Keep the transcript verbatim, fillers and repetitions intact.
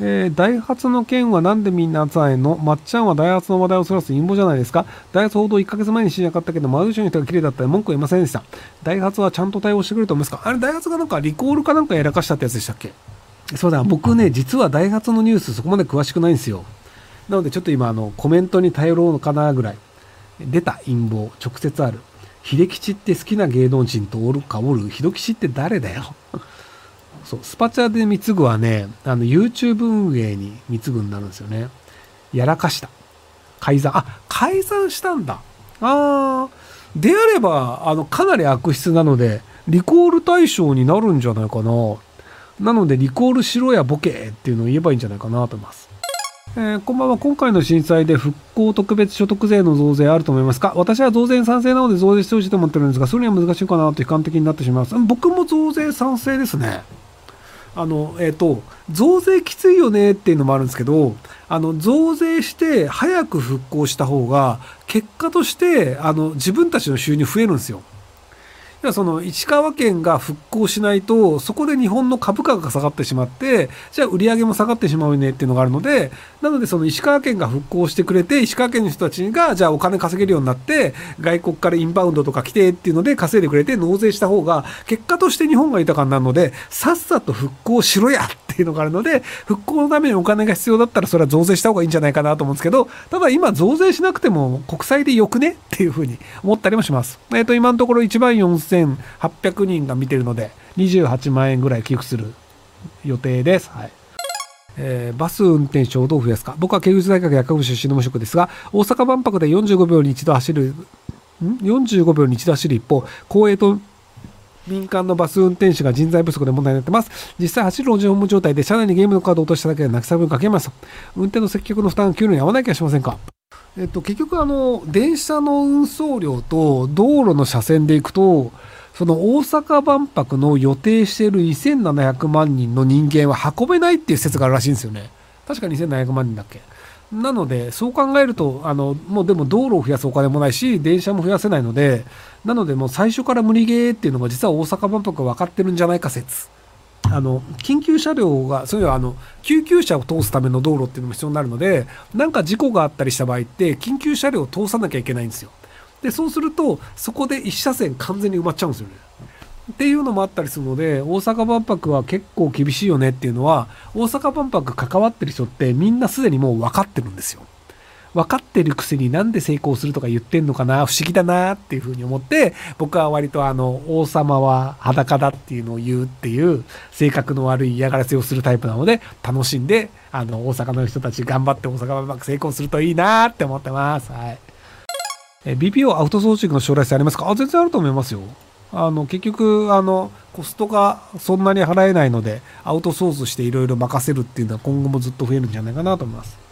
えー、ダイハツの件はなんでみんな熱いの？まっちゃんはダイハツの話題をそらす陰謀じゃないですか。ダイハツ報道いっかげつまえに知りなかったけど、マウジュの人が綺麗だったら文句は言いませんでした。ダイハツはちゃんと対応してくれると思いますか？あれ、ダイハツがなんかリコールかなんかやらかしたってやつでしたっけ？そうだ、僕ね、実はダイハツのニュースそこまで詳しくないんですよ。なのでちょっと今、あの、コメントに頼ろうかなぐらい。出た陰謀、直接ある。秀吉って好きな芸能人とおるかおる。秀吉って誰だよ。そう、スパチャで貢ぐはね、あの、YouTube 運営に貢ぐになるんですよね。やらかした。改ざん。あ、改ざんしたんだ。あー。であれば、あの、かなり悪質なので、リコール対象になるんじゃないかな。なので、リコールしろやボケっていうのを言えばいいんじゃないかなと思います。えー、こんばんは。今回の震災で復興特別所得税の増税あると思いますか？私は増税に賛成なので増税してほしいと思ってるんですが、それには難しいかなと悲観的になってしまいます。僕も増税賛成ですね。あの、えっと、増税きついよねっていうのもあるんですけど、あの、増税して早く復興した方が、結果として、あの、自分たちの収入増えるんですよ。要はその、石川県が復興しないと、そこで日本の株価が下がってしまって、じゃあ売り上げも下がってしまうよねっていうのがあるので、なのでその石川県が復興してくれて、石川県の人たちが、じゃあお金稼げるようになって、外国からインバウンドとか来てっていうので稼いでくれて、納税した方が、結果として日本が豊かになるので、さっさと復興しろやっていうのがあるので、復興のためにお金が必要だったら、それは増税した方がいいんじゃないかなと思うんですけど、ただ今増税しなくても国債でよくねっていうふうに思ったりもします。えっと、今のところいちまんよんせんはっぴゃくにんが見てるので、にじゅうはちまんえんぐらい寄付する予定です。はい。えー、バス運転手をどう増やすか。僕は慶應大学薬学部出身の無職ですが、大阪万博でよんじゅうごびょうに一度走る、ん ?よんじゅうごびょうに一度走る一方、公営と民間のバス運転手が人材不足で問題になってます。実際走る路上無状態で車内にゲームのカードを落としただけで泣き叫びかけます。運転の積極の負担が給料に合わない気がしませんか？えっと、結局あの、電車の運送量と道路の車線で行くと、その大阪万博の予定しているにせんななひゃくまんにんの人間は運べないっていう説があるらしいんですよね。確かにせんななひゃくまんにんだっけ。なので、そう考えると、あの、もうでも道路を増やすお金もないし、電車も増やせないので、なのでもう最初から無理ゲーっていうのが実は大阪万博が分かってるんじゃないか説。あの、緊急車両が、そういうのはあの、救急車を通すための道路っていうのも必要になるので、なんか事故があったりした場合って、緊急車両を通さなきゃいけないんですよ。で、そうすると、そこで一車線完全に埋まっちゃうんですよね。っていうのもあったりするので、大阪万博は結構厳しいよねっていうのは、大阪万博関わってる人ってみんなすでにもう分かってるんですよ。分かってるくせになんで成功するとか言ってんのかな、不思議だなっていうふうに思って、僕は割とあの、王様は裸だっていうのを言うっていう、性格の悪い嫌がらせをするタイプなので、楽しんで、あの、大阪の人たち頑張って大阪万博成功するといいなって思ってます。はい。ビーピーオー アウトソーシングの将来性ありますか？あ、全然あると思いますよ。あの、結局、あの、コストがそんなに払えないので、アウトソースしていろいろ任せるっていうのは今後もずっと増えるんじゃないかなと思います。